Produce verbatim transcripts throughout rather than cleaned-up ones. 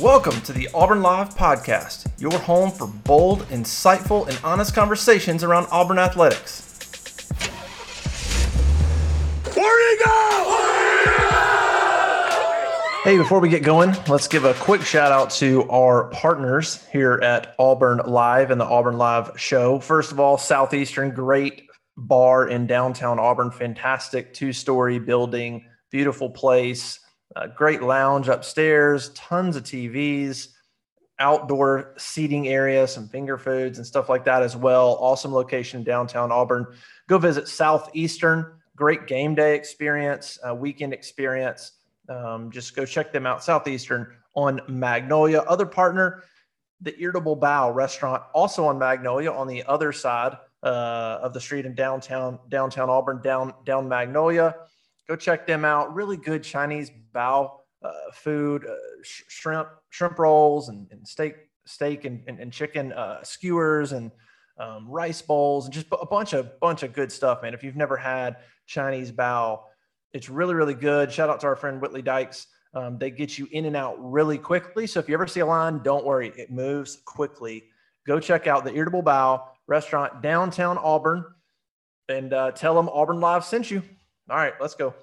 Welcome to the Auburn Live Podcast, your home for bold, insightful, and honest conversations around Auburn athletics. War Eagle! War Eagle! Hey, before we get going, let's give a quick shout out to our partners here at Auburn Live and the Auburn Live Show. First of all, Southeastern Great Bar in downtown Auburn. Fantastic two-story building, beautiful place. Uh, great lounge upstairs, tons of T Vs, outdoor seating area, some finger foods and stuff like that as well. Awesome location in downtown Auburn. Go visit Southeastern. Great game day experience, uh, weekend experience. Um, just go check them out. Southeastern on Magnolia. Other partner, the Irritable Bao restaurant, also on Magnolia, on the other side uh, of the street in downtown downtown Auburn, down down Magnolia. Go check them out. Really good Chinese bao uh, food, uh, sh- shrimp, shrimp rolls, and, and steak, steak, and, and, and chicken uh, skewers, and um, rice bowls, and just a bunch of bunch of good stuff, man. If you've never had Chinese bao, it's really, really good. Shout out to our friend Whitley Dykes. Um, they get you in and out really quickly. So if you ever see a line, don't worry, it moves quickly. Go check out the Irritable Bao restaurant downtown Auburn, and uh, tell them Auburn Live sent you. All right, let's go.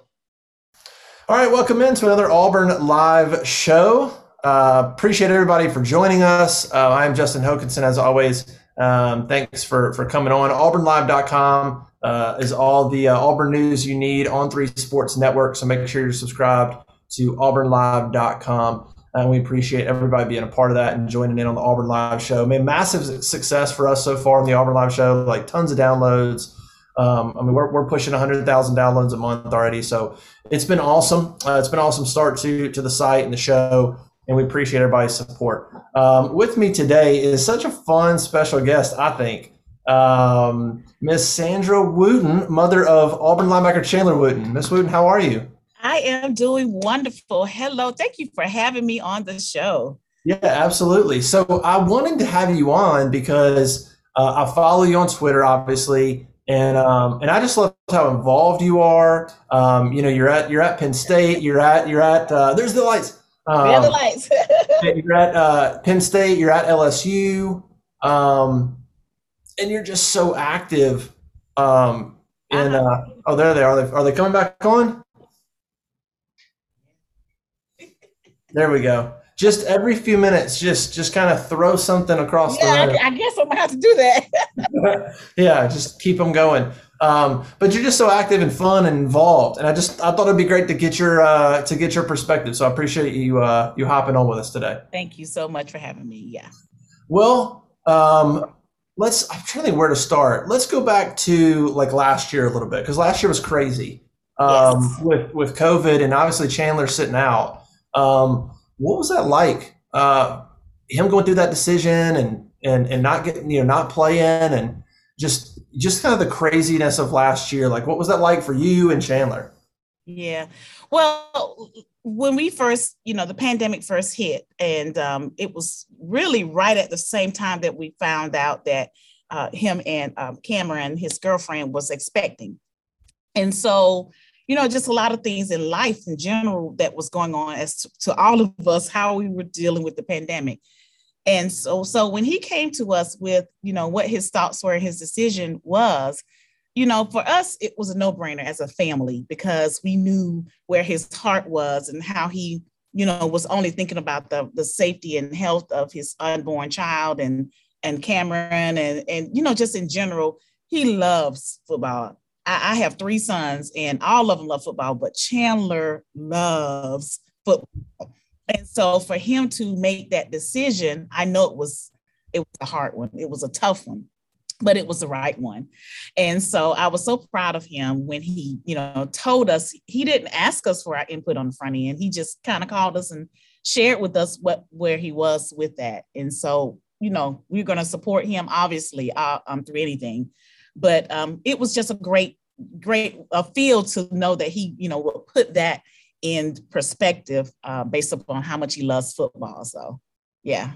All right, welcome into another Auburn Live show. Uh, appreciate everybody for joining us. Uh, I'm Justin Hokanson, as always. Um, thanks for, for coming on. Auburn Live dot com uh, is all the uh, Auburn news you need on three Sports Network, so make sure you're subscribed to Auburn Live dot com. And we appreciate everybody being a part of that and joining in on the Auburn Live show. I mean, massive success for us so far in the Auburn Live show, like tons of downloads. Um, I mean, we're, we're pushing one hundred thousand downloads a month already, so it's been awesome. Uh, it's been an awesome start to to the site and the show, and we appreciate everybody's support. Um, with me today is such a fun special guest, I think, um, Miss Sandra Wooten, mother of Auburn linebacker Chandler Wooten. Miss Wooten, how are you? I am doing wonderful. Hello. Thank you for having me on the show. Yeah, absolutely. So I wanted to have you on because uh, I follow you on Twitter, obviously. And um, and I just love how involved you are. Um, you know, you're at you're at Penn State. You're at you're at uh, there's the lights. Um, yeah, the lights. You're at uh, Penn State. You're at L S U, um, and you're just so active. Um, and uh, oh, there they are. Are they, are they coming back on? There we go. Just every few minutes, just just kind of throw something across yeah, the room. I, I guess I'm going to have to do that. Yeah, just keep them going. Um, but you're just so active and fun and involved. And I just I thought it'd be great to get your uh, to get your perspective. So I appreciate you uh, you hopping on with us today. Thank you so much for having me. Yeah. Well, um, let's I'm trying to think where to start. Let's go back to like last year a little bit, because last year was crazy um, yes. with, with COVID and obviously Chandler sitting out. Um, What was that like? Uh, him going through that decision and, and, and not getting, you know, not playing and just, just kind of the craziness of last year. Like, what was that like for you and Chandler? Yeah. Well, when we first, you know, the pandemic first hit and, um, it was really right at the same time that we found out that, uh, him and, um, Cameron, his girlfriend, was expecting. And so, you know, just a lot of things in life in general that was going on as to, to all of us, how we were dealing with the pandemic. And so, so when he came to us with, you know, what his thoughts were, his decision was, you know, for us, it was a no-brainer as a family, because we knew where his heart was and how he, you know, was only thinking about the, the safety and health of his unborn child and, and Cameron and, and, you know, just in general, he loves football. I have three sons and all of them love football, but Chandler loves football. And so for him to make that decision, I know it was, it was a hard one. It was a tough one, but it was the right one. And so I was so proud of him when he, you know, told us. He didn't ask us for our input on the front end. He just kind of called us and shared with us what, where he was with that. And so, you know, we're going to support him, obviously, uh, um, through anything. But um, it was just a great, great uh, feel to know that he, you know, will put that in perspective uh, based upon how much he loves football. So, yeah,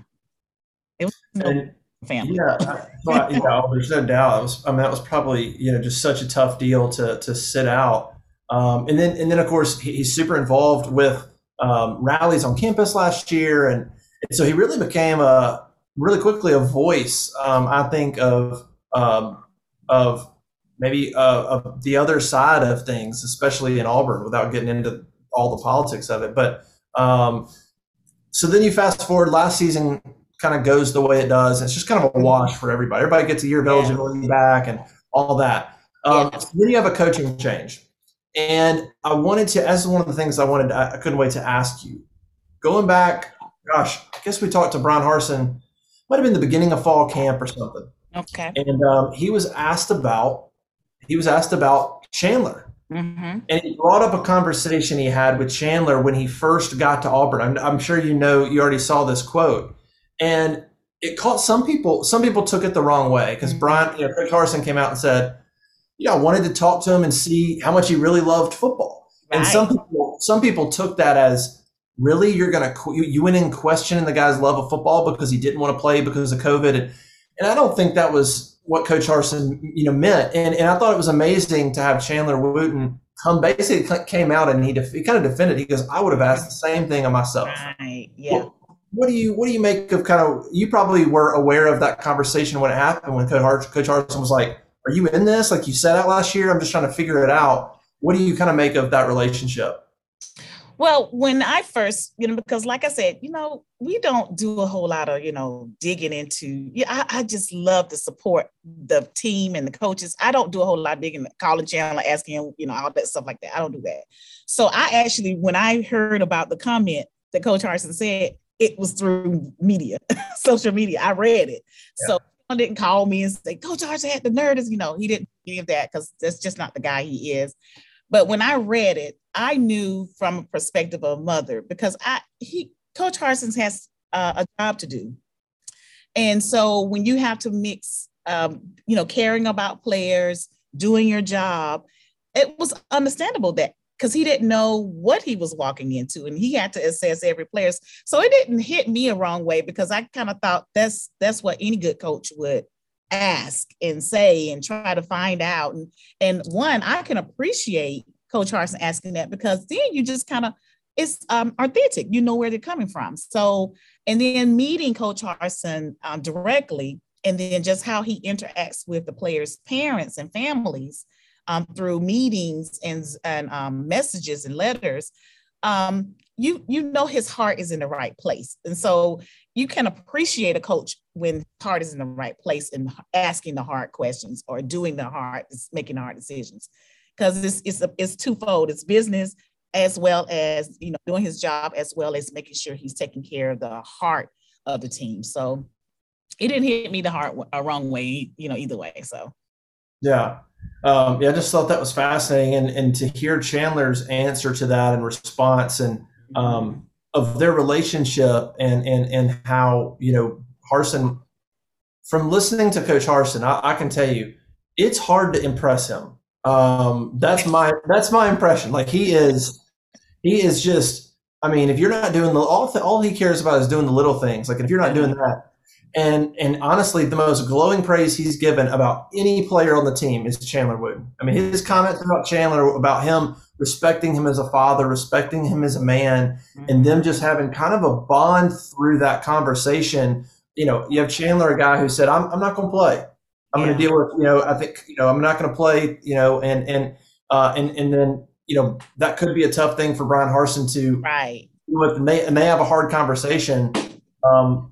it was no family. Yeah, but, you know, there's no doubt. It was, I mean, that was probably, you know, just such a tough deal to to sit out. Um, and then, and then, of course, he, he's super involved with um, rallies on campus last year, and And so he really became a really quickly a voice, um, I think, of um, of maybe uh, of the other side of things, especially in Auburn, without getting into all the politics of it. But um, so then you fast forward, last season kind of goes the way it does. It's just kind of a wash for everybody. Everybody gets a year of eligibility yeah. back and all that. Um, yeah. So then you have a coaching change. And I wanted to, that's one of the things I wanted, I couldn't wait to ask you. Going back, gosh, I guess we talked to Bryan Harsin, might have been the beginning of fall camp or something. Okay. And um, he was asked about, he was asked about Chandler. Mm-hmm. And he brought up a conversation he had with Chandler when he first got to Auburn. I'm, I'm sure you know, you already saw this quote. And it caught some people, some people took it the wrong way because mm-hmm. Bryan, you know, Coach Harsin came out and said, yeah, I wanted to talk to him and see how much he really loved football. Right. And some people, some people took that as, really, you're going to, you went in questioning the guy's love of football because he didn't want to play because of COVID. And, and I don't think that was what Coach Harsin, you know, meant. And and I thought it was amazing to have Chandler Wooten come, basically came out and he, def, he kind of defended. He goes, I would have asked the same thing of myself. Right. Yeah. Well, what do you, what do you make of kind of, you probably were aware of that conversation when it happened, when Coach Harsin was like, are you in this? Like you set out last year, I'm just trying to figure it out. What do you kind of make of that relationship? Well, when I first, you know, because like I said, you know, we don't do a whole lot of, you know, digging into, yeah, I, I just love to support the team and the coaches. I don't do a whole lot of digging, calling Chandler, asking him, you know, all that stuff like that. I don't do that. So I actually, when I heard about the comment that Coach Harsin said, it was through media, social media. I read it. Yeah. So didn't call me and say, Coach Harsin had the nerds, you know, he didn't give that because that's just not the guy he is. But when I read it, I knew from a perspective of a mother because I, he, Coach Harsin has uh, a job to do. And so when you have to mix, um, you know, caring about players, doing your job, it was understandable that because he didn't know what he was walking into and he had to assess every player. So it didn't hit me a wrong way because I kind of thought that's that's what any good coach would ask and say and try to find out. And, and one, I can appreciate Coach Harsin asking that because then you just kind of, it's um, authentic. You know where they're coming from. So, and then meeting Coach Harsin um, directly and then just how he interacts with the players' parents and families Um, through meetings and, and um, messages and letters, um, you you know his heart is in the right place. And so you can appreciate a coach when his heart is in the right place and asking the hard questions or doing the hard, making the hard decisions. Because it's, it's, a, it's twofold. It's business as well as, you know, doing his job as well as making sure he's taking care of the heart of the team. So it didn't hit me the hard, a wrong way, you know, either way, so. Yeah. Um, yeah, I just thought that was fascinating, and, and to hear Chandler's answer to that and response, and um, of their relationship, and and and how, you know, Harsin, from listening to Coach Harsin, I, I can tell you, it's hard to impress him. Um, that's my that's my impression. Like he is, he is just. I mean, if you're not doing the all, th- all he cares about is doing the little things. Like if you're not doing that. And and honestly, the most glowing praise he's given about any player on the team is Chandler Wooten. I mean, his comments about Chandler, about him respecting him as a father, respecting him as a man, mm-hmm. and them just having kind of a bond through that conversation. You know, you have Chandler, a guy who said, I'm, I'm not going to play. I'm yeah. going to deal with, you know, I think, you know, I'm not going to play, you know, and and, uh, and and then, you know, that could be a tough thing for Bryan Harsin to. Right. With, and, they, and they have a hard conversation. Um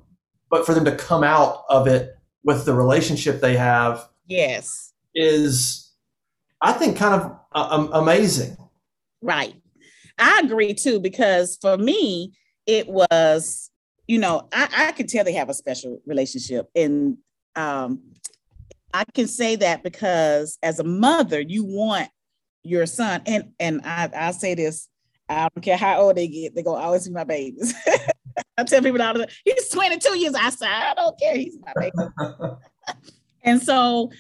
But for them to come out of it with the relationship they have, yes, is I think kind of um, amazing. Right, I agree too because for me it was, you know, I, I could tell they have a special relationship, and um, I can say that because as a mother, you want your son, and and I, I say this, I don't care how old they get, they're gonna always be my babies. I tell people all the time, he's twenty-two years outside. I don't care. He's my baby. And so,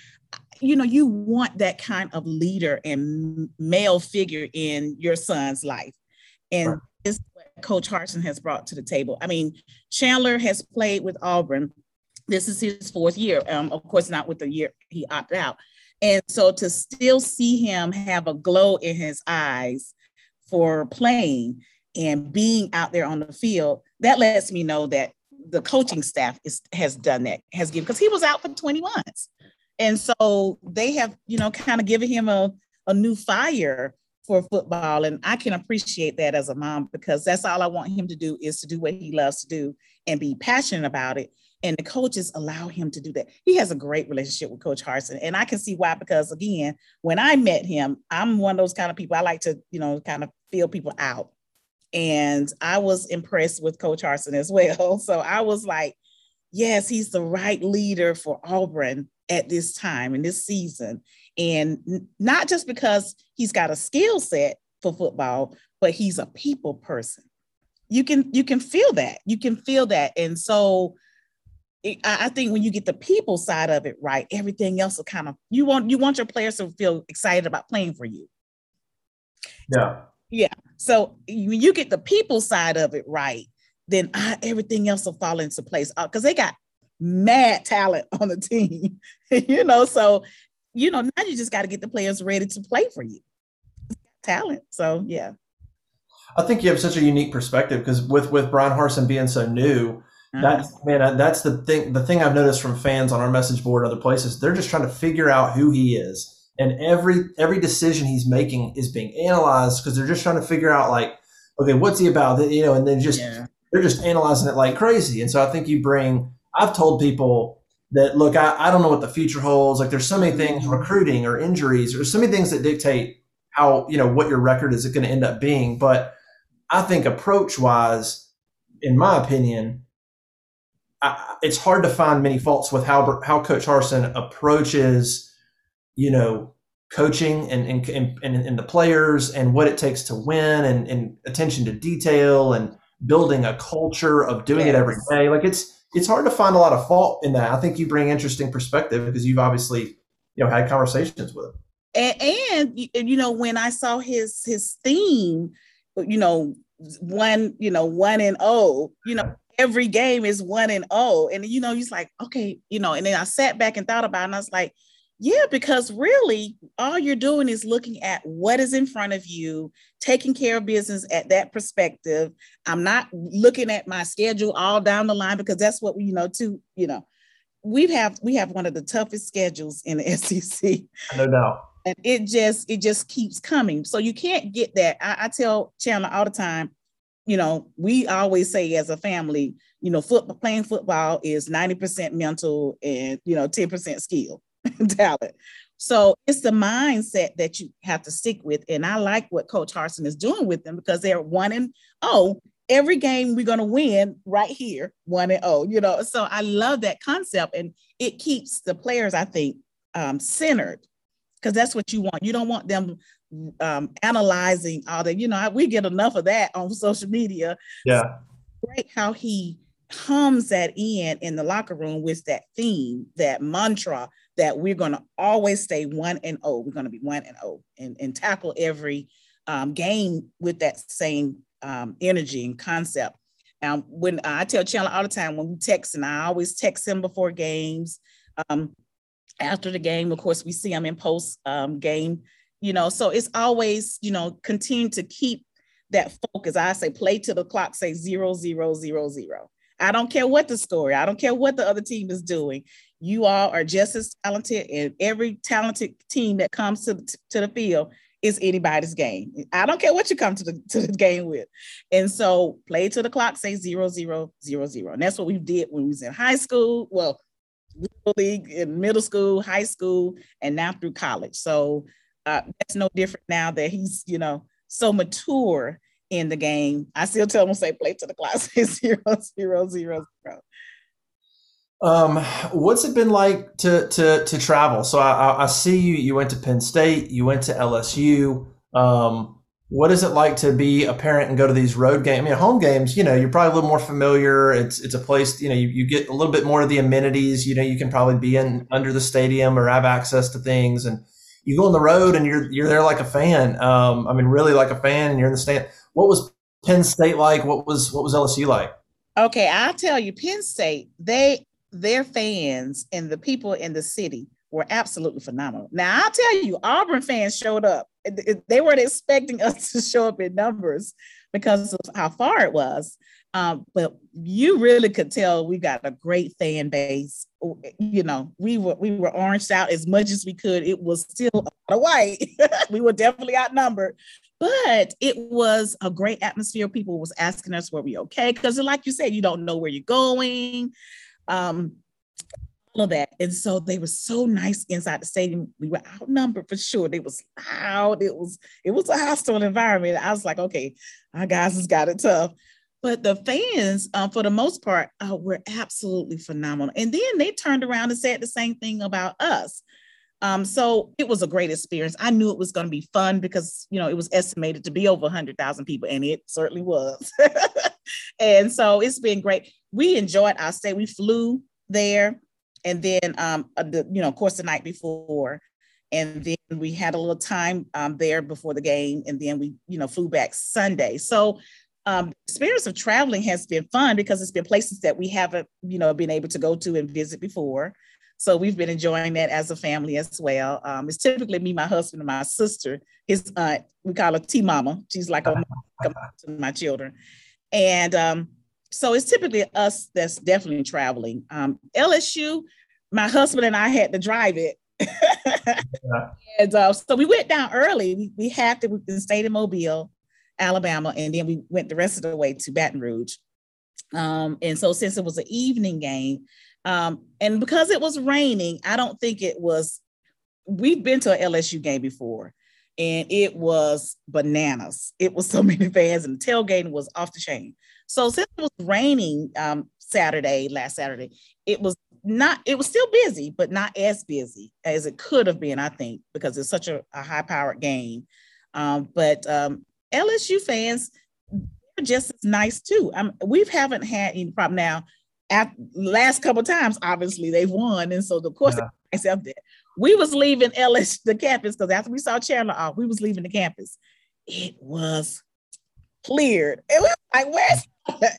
you know, you want that kind of leader and male figure in your son's life. And right. This is what Coach Harsin has brought to the table. I mean, Chandler has played with Auburn. This is his fourth year. Um, of course, not with the year he opted out. And so to still see him have a glow in his eyes for playing and being out there on the field, that lets me know that the coaching staff is, has done that, has given, because he was out for twenty months. And so they have, you know, kind of given him a, a new fire for football. And I can appreciate that as a mom, because that's all I want him to do, is to do what he loves to do and be passionate about it. And the coaches allow him to do that. He has a great relationship with Coach Harsin. And I can see why, because again, when I met him, I'm one of those kind of people. I like to, you know, kind of feel people out. And I was impressed with Coach Harsin as well. So I was like, yes, he's the right leader for Auburn at this time in this season. And not just because he's got a skill set for football, but he's a people person. You can, you can feel that. You can feel that. And so it, I think when you get the people side of it right, everything else will kind of, you want, you want your players to feel excited about playing for you. Yeah. Yeah. So when you get the people side of it right, then I, everything else will fall into place, because uh, they got mad talent on the team, you know. So, you know, now you just got to get the players ready to play for you. Talent. So, yeah. I think you have such a unique perspective, because with, with Bryan Harsin being so new, uh-huh. that's, man, that's the thing, the thing I've noticed from fans on our message board and other places, they're just trying to figure out who he is. And every every decision he's making is being analyzed, because they're just trying to figure out, like, okay, what's he about? You know, and then just yeah. they're just analyzing it like crazy. And so I think you bring – I've told people that, look, I, I don't know what the future holds. Like, there's so many things, recruiting or injuries, or so many things that dictate how, you know, what your record is going to end up being. But I think approach-wise, in my opinion, I, it's hard to find many faults with how how Coach Harsin approaches – you know, coaching and, and, and, and the players and what it takes to win, and, and attention to detail and building a culture of doing yes. it every day. Like, it's, it's hard to find a lot of fault in that. I think you bring interesting perspective, because you've obviously, you know, had conversations with him. And, and, you know, when I saw his, his theme, you know, one, you know, one and oh, you know, every game is one and oh, and, you know, he's like, okay, you know, and then I sat back and thought about it, and I was like, yeah, because really all you're doing is looking at what is in front of you, taking care of business at that perspective. I'm not looking at my schedule all down the line, because that's what we, you know, too, you know, we have, we have one of the toughest schedules in the S E C. No doubt. And it just, it just keeps coming. So you can't get that. I, I tell Chandler all the time, you know, we always say as a family, you know, football, playing football is ninety percent mental and, you know, ten percent skill. Talent. So it's the mindset that you have to stick with. And I like what Coach Harsin is doing with them, because they're one and oh, every game we're going to win right here, one and oh, you know. So I love that concept. And it keeps the players, I think, um, centered, because that's what you want. You don't want them um, analyzing all that. You know, we get enough of that on social media. Yeah. So great how he comes that in in the locker room with that theme, that mantra, that we're going to always stay one and oh, we're going to be one and oh, and, and tackle every um, game with that same um, energy and concept. Um, when I tell Chandler all the time, when we text, and I always text him before games, um, after the game, of course, we see him in post um, game, you know, so it's always, you know, continue to keep that focus. I say, play till the clock, say zero, zero, zero, zero. I don't care what the score. I don't care what the other team is doing. You all are just as talented, and every talented team that comes to the, to the field is anybody's game. I don't care what you come to the, to the game with. And so play to the clock, say zero, zero, zero, zero. And that's what we did when we was in high school. Well, little league, in middle school, high school, and now through college. So uh, that's no different now that he's, you know, so mature in the game. I still tell them, say, play to the clock, say zero, zero, zero, zero. Um, what's it been like to to to travel? So I, I see you. You went to Penn State. You went to L S U. Um, what is it like to be a parent and go to these road games? I mean, home games. You know, you're probably a little more familiar. It's it's a place. You know, you, you get a little bit more of the amenities. You know, you can probably be in under the stadium or have access to things. And you go on the road and you're you're there like a fan. Um, I mean, really like a fan. And you're in the stand. What was Penn State like? What was what was L S U like? Okay, I'll tell you. Penn State, they. Their fans and the people in the city were absolutely phenomenal. Now, I'll tell you, Auburn fans showed up. They weren't expecting us to show up in numbers because of how far it was. Um, but you really could tell we got a great fan base. You know, we were we were oranged out as much as we could. It was still a lot of white. We were definitely outnumbered, but it was a great atmosphere. People was asking us, were we okay? Because like you said, you don't know where you're going, um, all of that. And so they were so nice inside the stadium. We were outnumbered for sure. They was loud. It was, it was a hostile environment. I was like, okay, our guys has got it tough. But the fans, uh, for the most part, uh, were absolutely phenomenal. And then they turned around and said the same thing about us. Um, so it was a great experience. I knew it was going to be fun because, you know, it was estimated to be over one hundred thousand people, and it certainly was. And so it's been great. We enjoyed our stay. We flew there, and then, um, the, you know, of course, the night before. And then we had a little time um, there before the game, and then we, you know, flew back Sunday. So Um, experience of traveling has been fun because it's been places that we haven't, you know, been able to go to and visit before. So we've been enjoying that as a family as well. Um, it's typically me, my husband, and my sister. His aunt, we call her T-Mama. She's like a mom to my children. And um, so it's typically us that's definitely traveling. Um, L S U, my husband and I had to drive it. Yeah. And uh, so we went down early. We, we had to, we stayed in Mobile, Alabama, and then we went the rest of the way to Baton Rouge. Um, and so since it was an evening game, um, and because it was raining, I don't think it was, we've been to an L S U game before, and it was bananas. It was so many fans, and the tailgating was off the chain. So since it was raining um, Saturday, last Saturday, it was not, it was still busy, but not as busy as it could have been, I think, because it's such a, a high-powered game. Um, but um, L S U fans, they're just as nice too. Um, we haven't had any problem now. At last couple of times, obviously they've won, and so of course, yeah. Except that we was leaving L S U the campus because after we saw Chandler off, we was leaving the campus. It was cleared. It was like, where's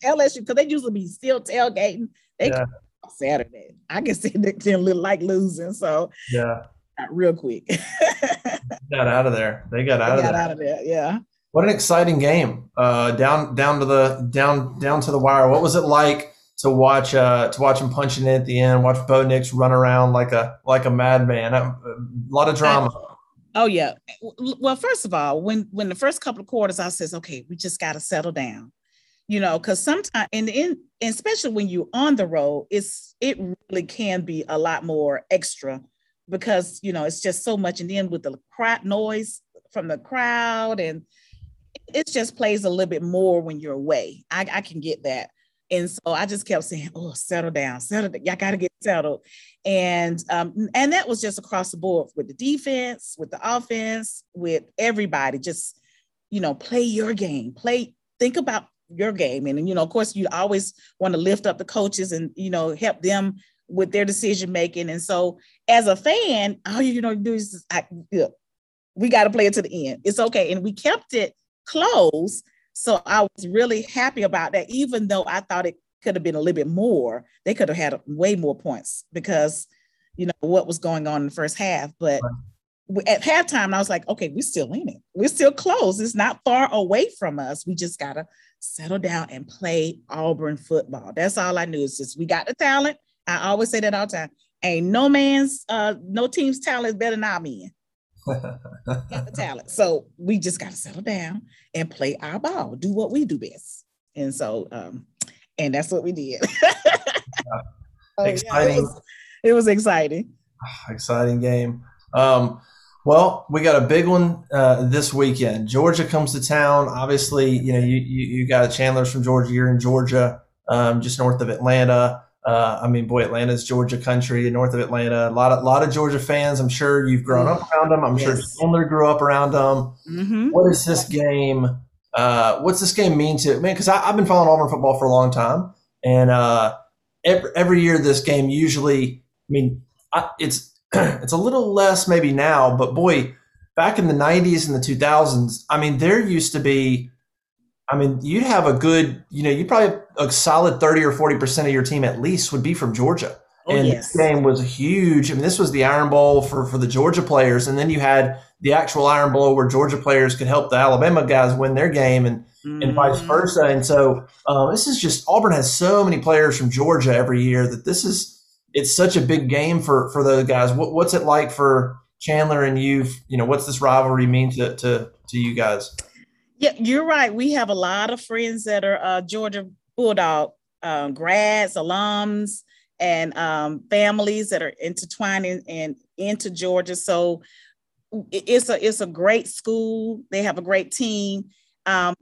L S U? Because they usually be still tailgating. They yeah. on Saturday. I can see that they look like losing. So yeah, got real quick. got out of there. They got out they of got there. Out of there. Yeah. What an exciting game! Uh, down, down to the down, down to the wire. What was it like to watch? Uh, to watch him punching in at the end. Watch Bo Nix run around like a like a madman. A, a lot of drama. I, oh yeah. Well, first of all, when when the first couple of quarters, I says, okay, we just got to settle down, you know, because sometimes and in especially when you're on the road, it's it really can be a lot more extra because you know it's just so much, and then with the crowd noise from the crowd and it just plays a little bit more when you're away. I, I can get that. And so I just kept saying, oh, settle down, settle down. Y'all got to get settled. And um, and that was just across the board with the defense, with the offense, with everybody. Just, you know, play your game. Play, think about your game. And, and you know, of course, you always want to lift up the coaches and, you know, help them with their decision making. And so as a fan, all you know, do is, I, look, we got to play it to the end. It's okay. And we kept it close. So I was really happy about that, even though I thought it could have been a little bit more. They could have had way more points because, you know, what was going on in the first half. But right. At halftime, I was like, okay, we're still in it. We're still close. It's not far away from us. We just got to settle down and play Auburn football. That's all I knew. It's just we got the talent. I always say that all the time. Ain't no man's, uh, no team's talent is better than our men. Got the talent. So we just got to settle down and play our ball, do what we do best. And so, um, and that's what we did. So, exciting. Yeah, it, was, it was exciting. Exciting game. Um, well, we got a big one uh, this weekend. Georgia comes to town. Obviously, you know, you, you, you got Chandler's from Georgia. You're in Georgia, um, just north of Atlanta. Uh, I mean, boy, Atlanta's Georgia country, north of Atlanta. A lot of lot of Georgia fans. I'm sure you've grown up around them. I'm yes. sure Chandler grew up around them. Mm-hmm. What is this game? Uh, what's this game mean to man? Because I've been following Auburn football for a long time, and uh, every every year this game usually. I mean, I, it's it's a little less maybe now, but boy, back in the nineties and the two thousands, I mean, there used to be. I mean, you'd have a good, you know, you probably have a solid thirty or forty percent of your team at least would be from Georgia. Oh, and yes. This game was huge. I mean, this was the Iron Bowl for, for the Georgia players. And then you had the actual Iron Bowl where Georgia players could help the Alabama guys win their game. And mm-hmm. and vice versa. And so um, this is just, Auburn has so many players from Georgia every year that this is, it's such a big game for, for those guys. What, what's it like for Chandler and you, you know, what's this rivalry mean to, to, to you guys? Yeah, you're right. We have a lot of friends that are uh, Georgia Bulldog um, grads, alums, and um, families that are intertwining and into Georgia. So it's a, it's a great school. They have a great team. Um,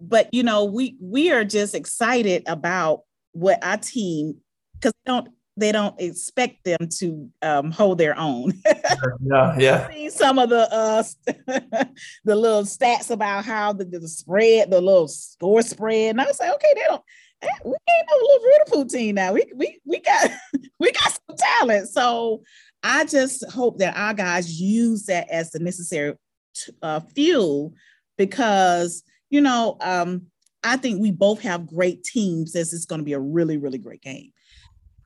but, you know, we, we are just excited about what our team, because they don't, they don't expect them to um, hold their own. No, yeah. See some of the uh, the little stats about how the, the spread, the little score spread, and I was like, okay, they don't. We ain't no little Ritter poutine now. We we we got we got some talent. So I just hope that our guys use that as the necessary uh, fuel, because you know um, I think we both have great teams. This is going to be a really really great game.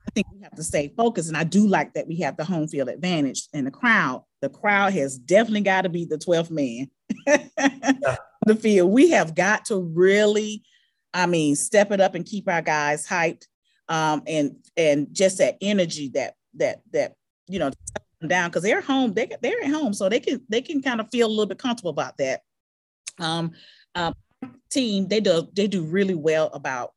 I think we have to stay focused, and I do like that we have the home field advantage and the crowd. The crowd has definitely got to be the twelfth man yeah. the field. We have got to really, I mean, step it up and keep our guys hyped, um, and and just that energy that that that you know them down, because they're home, they they're at home, so they can they can kind of feel a little bit comfortable about that. Um, um team they do they do really well about.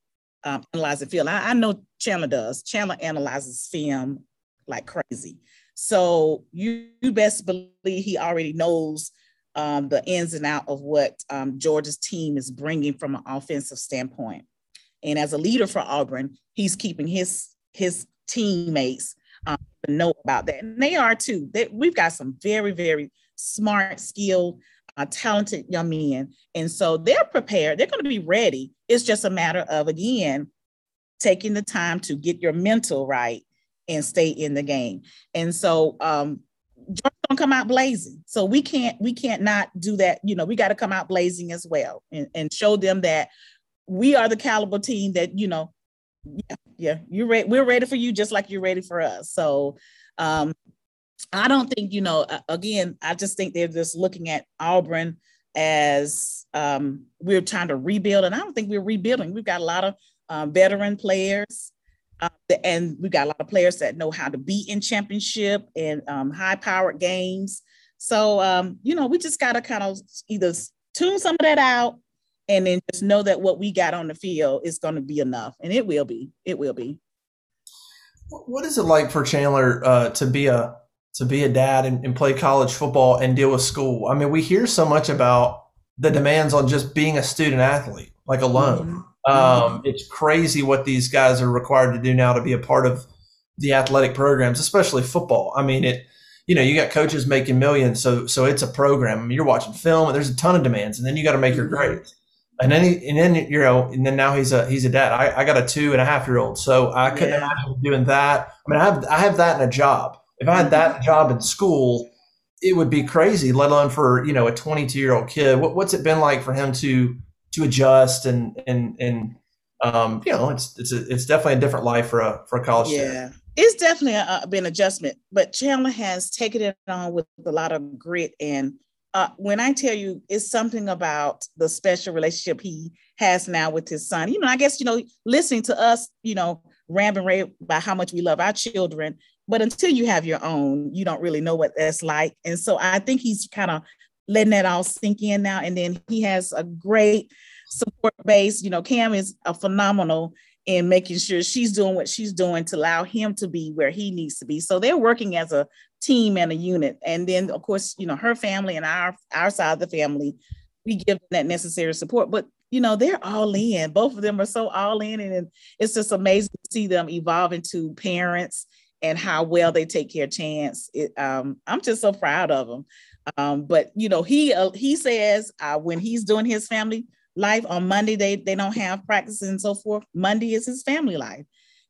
Um, analyzing film. I, I know Chandler does. Chandler analyzes film like crazy. So you, you best believe he already knows um, the ins and out of what um, Georgia's team is bringing from an offensive standpoint. And as a leader for Auburn, he's keeping his his teammates um, to know about that. And they are too. They, we've got some very, very smart, skilled, Uh, talented young men, and so they're prepared. They're going to be ready. It's just a matter of, again, taking the time to get your mental right and stay in the game. And so um, Georgia don't come out blazing. So we can't we can't not do that. You know, we got to come out blazing as well, and, and show them that we are the caliber team that, you know, yeah, yeah, you're ready. We're ready for you just like you're ready for us. So. Um, I don't think, you know, again, I just think they're just looking at Auburn as um, we're trying to rebuild. And I don't think we're rebuilding. We've got a lot of uh, veteran players uh, and we've got a lot of players that know how to be in championship and um, high powered games. So, um, you know, we just got to kind of either tune some of that out and then just know that what we got on the field is going to be enough. And it will be, it will be. What is it like for Chandler uh, to be a, to be a dad and, and play college football and deal with school? I mean, we hear so much about the demands on just being a student athlete, like alone. Mm-hmm. Um, it's crazy what these guys are required to do now to be a part of the athletic programs, especially football. I mean, it, you know, you got coaches making millions. So, so it's a program. I mean, you're watching film and there's a ton of demands, and then you got to make your grades. And then, he, and then, you know, and then now he's a, he's a dad. I, I got a two and a half year old. So I couldn't yeah. imagine doing that. I mean, I have, I have that in a job. If I had that job in school, it would be crazy, let alone for, you know, a twenty-two-year-old kid. What, what's it been like for him to to adjust and and and um, you know, it's it's a, it's definitely a different life for a for a college student. Yeah, it's definitely a, been adjustment, but Chandler has taken it on with a lot of grit. And uh, when I tell you, it's something about the special relationship he has now with his son. You know, I guess, you know, listening to us, you know, rambling about how much we love our children. But until you have your own, you don't really know what that's like. And so I think he's kind of letting that all sink in now. And then he has a great support base. You know, Cam is a phenomenal in making sure she's doing what she's doing to allow him to be where he needs to be. So they're working as a team and a unit. And then, of course, you know, her family and our, our side of the family, we give them that necessary support. But, you know, they're all in. Both of them are so all in. And it's just amazing to see them evolve into parents and how well they take care of Chance. It, um, I'm just so proud of him. Um, but, you know, he uh, he says uh, when he's doing his family life on Monday, they they don't have practice and so forth. Monday is his family life.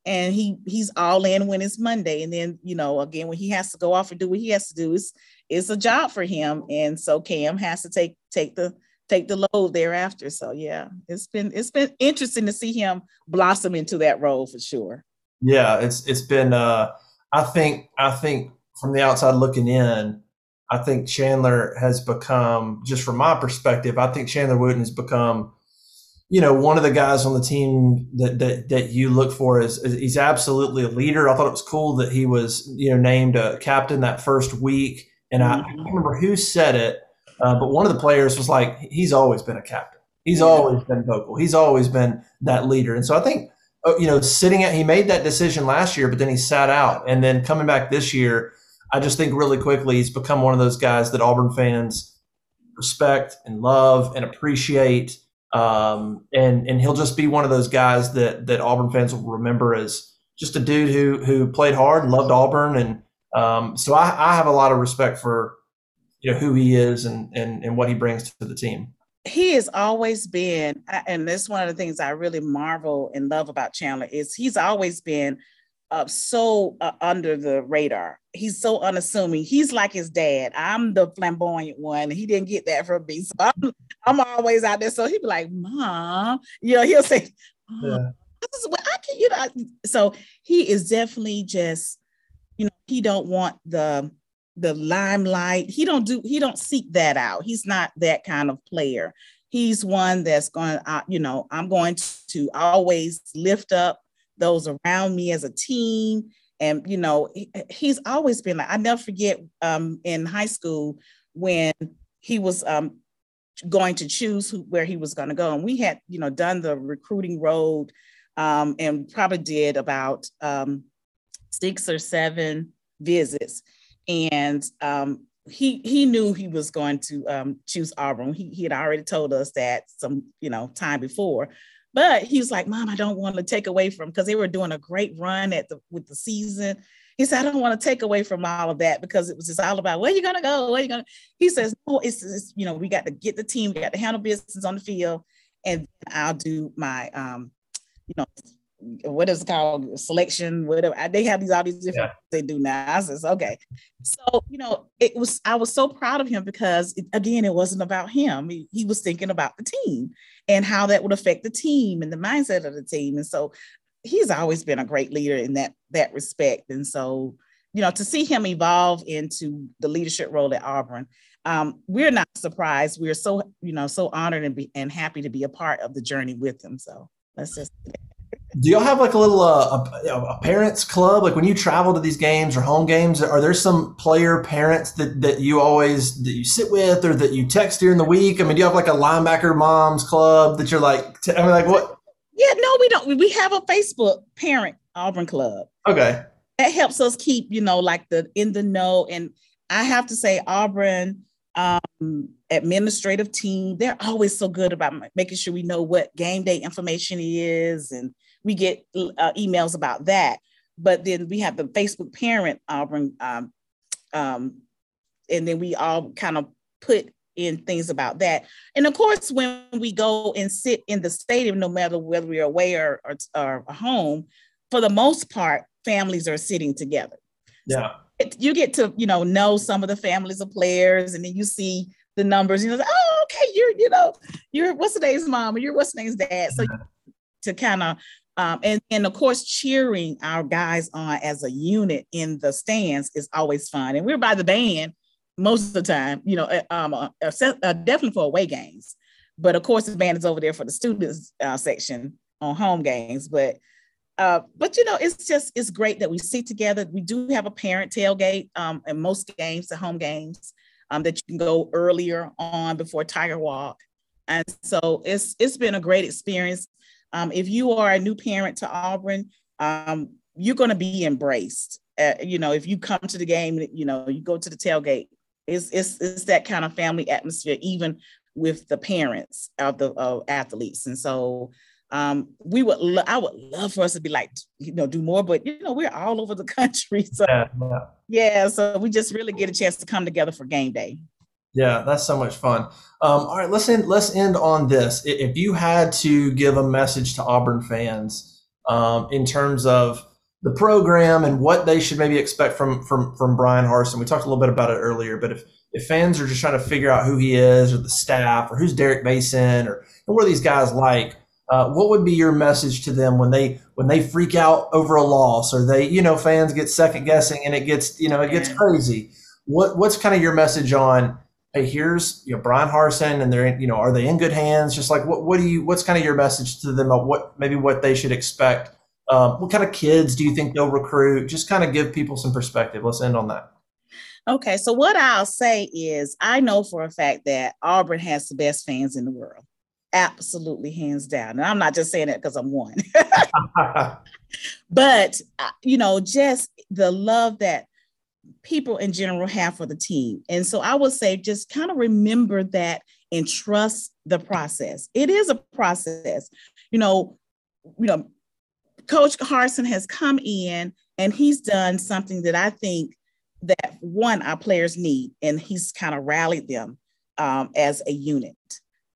And he he's all in when it's Monday. And then, you know, again, when he has to go off and do what he has to do, it's, it's a job for him. And so Cam has to take take the take the load thereafter. So, yeah, it's been it's been interesting to see him blossom into that role for sure. Yeah, it's it's been. Uh, I think I think from the outside looking in, I think Chandler has become, just from my perspective, I think Chandler Wooten has become you know, one of the guys on the team that, that, that you look for is, is he's absolutely a leader. I thought it was cool that he was, you know, named a captain that first week. And I, I can't remember who said it, uh, but one of the players was like, he's always been a captain. He's yeah. always been vocal. He's always been that leader. And so I think, you know, sitting at, he made that decision last year, but then he sat out. And then coming back this year, I just think really quickly he's become one of those guys that Auburn fans respect and love and appreciate. Um, and, and he'll just be one of those guys that, that Auburn fans will remember as just a dude who, who played hard and loved Auburn. And um, so I, I have a lot of respect for, you know, who he is and, and, and what he brings to the team. He has always been, and that's one of the things I really marvel and love about Chandler is he's always been uh, so uh, under the radar. He's so unassuming. He's like his dad. I'm the flamboyant one. He didn't get that from me. So I'm, I'm always out there. So he'd be like, Mom, you know, he'll say, oh, yeah. this is what I can, you know. So he is definitely just, you know, he don't want the, the limelight. He don't do, he don't seek that out. He's not that kind of player. He's one that's going, uh, you know, I'm going to always lift up those around me as a team. And, you know, he, he's always been like, I never forget um, in high school when he was um, going to choose who, where he was going to go. And we had, you know, done the recruiting road um, and probably did about um, six or seven visits. And um, he he knew he was going to um, choose Auburn. He, he had already told us that some, you know, time before. But he was like, Mom, I don't want to take away from, because they were doing a great run at the with the season. He said, I don't want to take away from all of that because it was just all about, where you going to go? Where you going to? He says, no, it's, it's, you know, we got to get the team. We got to handle business on the field. And I'll do my, um, you know, what is it called, selection, whatever. They have these all these different yeah. things they do now. I says, okay. So, you know, it was, I was so proud of him because it, again, it wasn't about him. He, he was thinking about the team and how that would affect the team and the mindset of the team. And so he's always been a great leader in that, that respect. And so, you know, to see him evolve into the leadership role at Auburn, um, we're not surprised. We're so, you know, so honored and, be, and happy to be a part of the journey with him. So let's just do y'all have like a little uh, a, a parents club? Like when you travel to these games or home games, are there some player parents that, that you always that you sit with or that you text during the week? I mean, do you have like a linebacker moms club that you're like? T- I mean, like what? Yeah, no, we don't. We have a Facebook parent Auburn club. Okay, that helps us keep, you know, like the in the know. And I have to say, Auburn um, administrative team, they're always so good about making sure we know what game day information is and. We get uh, emails about that, but then we have the Facebook parent Auburn, um, um, and then we all kind of put in things about that. And of course, when we go and sit in the stadium, no matter whether we're away or, or, or home, for the most part, families are sitting together. Yeah, so it, you get to you know know some of the families of players, and then you see the numbers. You know, oh, okay, you're you know you're what's the name's mom, or you're what's the name's dad. So yeah. to kind of Um, and, and of course, cheering our guys on as a unit in the stands is always fun. And we're by the band most of the time, you know, um, uh, uh, uh, definitely for away games. But of course, the band is over there for the students uh, section on home games. But, uh, but you know, it's just, it's great that we sit together. We do have a parent tailgate um, in most games, the home games, um, that you can go earlier on before Tiger Walk. And so it's it's been a great experience. Um, if you are a new parent to Auburn, um, you're going to be embraced. Uh, you know, if you come to the game, you know, you go to the tailgate. It's it's it's that kind of family atmosphere, even with the parents of the of athletes. And so, um, we would lo- I would love for us to be like, you know, do more. But you know, we're all over the country, so yeah, yeah. yeah so we just really get a chance to come together for game day. Yeah, that's so much fun. Um, all right, let's end, let's end on this. If you had to give a message to Auburn fans um, in terms of the program and what they should maybe expect from from from Bryan Harsin, we talked a little bit about it earlier, but if, if fans are just trying to figure out who he is or the staff or who's Derek Mason or what are these guys like, uh, what would be your message to them when they when they freak out over a loss or they, you know, fans get second guessing and it gets, you know, it gets crazy. What What's kind of your message on hey, here's, you know, Bryan Harsin, and they're, you know, are they in good hands? Just like, what, what do you, what's kind of your message to them about what, maybe what they should expect? Um, what kind of kids do you think they'll recruit? Just kind of give people some perspective. Let's end on that. Okay. So what I'll say is, I know for a fact that Auburn has the best fans in the world. Absolutely, hands down. And I'm not just saying that because I'm one, but you know, just the love that people in general have for the team. And so I would say, just kind of remember that and trust the process. It is a process. You know, you know, Coach Harsin has come in and he's done something that I think that one, our players need, and he's kind of rallied them um, as a unit.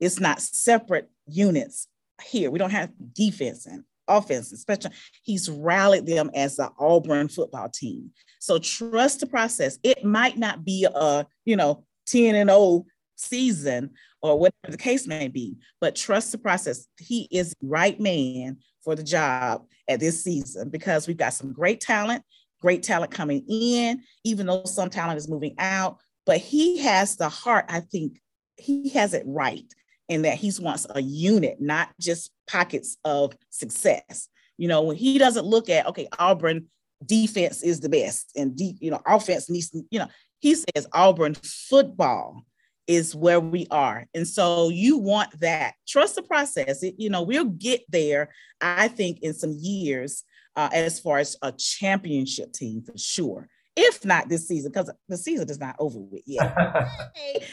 It's not separate units here. We don't have defense and offense, especially. He's rallied them as the Auburn football team. So trust the process. It might not be a, you know, ten and oh season or whatever the case may be, but trust the process. He is the right man for the job at this season, because we've got some great talent, great talent coming in, even though some talent is moving out, but he has the heart. I think he has it right, in that he wants a unit, not just pockets of success. You know, when he doesn't look at, okay, Auburn defense is the best and deep, you know, offense needs, you know, he says Auburn football is where we are. And so you want that. Trust the process. It, you know, we'll get there, I think, in some years uh, as far as a championship team for sure. If not this season, because the season is not over with yet.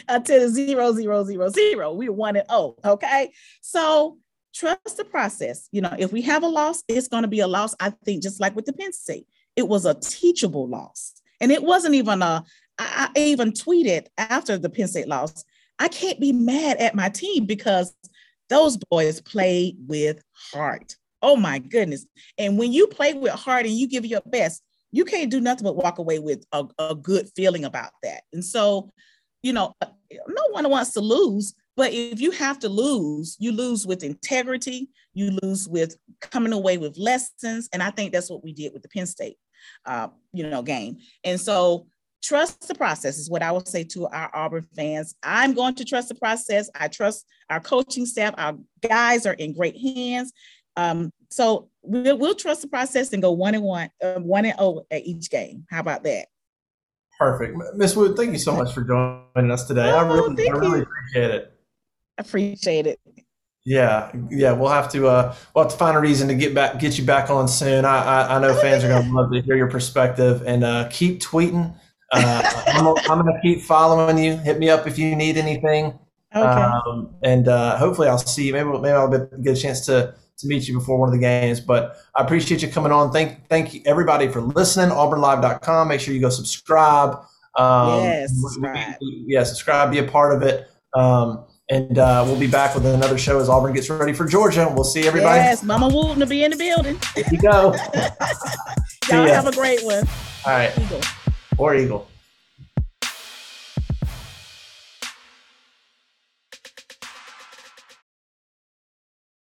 Until zero, zero, zero, zero. We're one and oh. Okay. So trust the process. You know, if we have a loss, it's going to be a loss. I think just like with the Penn State, it was a teachable loss. And it wasn't even a, I even tweeted after the Penn State loss, I can't be mad at my team because those boys played with heart. Oh my goodness. And when you play with heart and you give your best, you can't do nothing but walk away with a, a good feeling about that. And so, you know, no one wants to lose, but if you have to lose, you lose with integrity, you lose with coming away with lessons. And I think that's what we did with the Penn State, uh, you know, game. And so trust the process is what I will say to our Auburn fans. I'm going to trust the process. I trust our coaching staff. Our guys are in great hands. Um, so we'll, we'll trust the process and go one and one, uh, one and oh at each game. How about that? Perfect. Miz Wood, thank you so much for joining us today. Oh, I really, I really appreciate it. Appreciate it. Yeah. Yeah. We'll have to, uh, we'll have to find a reason to get back, get you back on soon. I, I, I know fans are going to love to hear your perspective, and uh, keep tweeting. Uh, I'm, I'm going to keep following you. Hit me up if you need anything. Okay. Um, and uh, hopefully I'll see you. Maybe, maybe I'll get a chance to, to meet you before one of the games, but I appreciate you coming on. Thank, thank you everybody for listening. Auburn Live dot com. Make sure you go subscribe. Um, yes, subscribe. Yeah, subscribe, be a part of it. Um, and uh, we'll be back with another show as Auburn gets ready for Georgia. We'll see everybody. Yes, Mama Wooten will be in the building. There you go. Y'all have a great one. All right. Eagle. Or Eagle.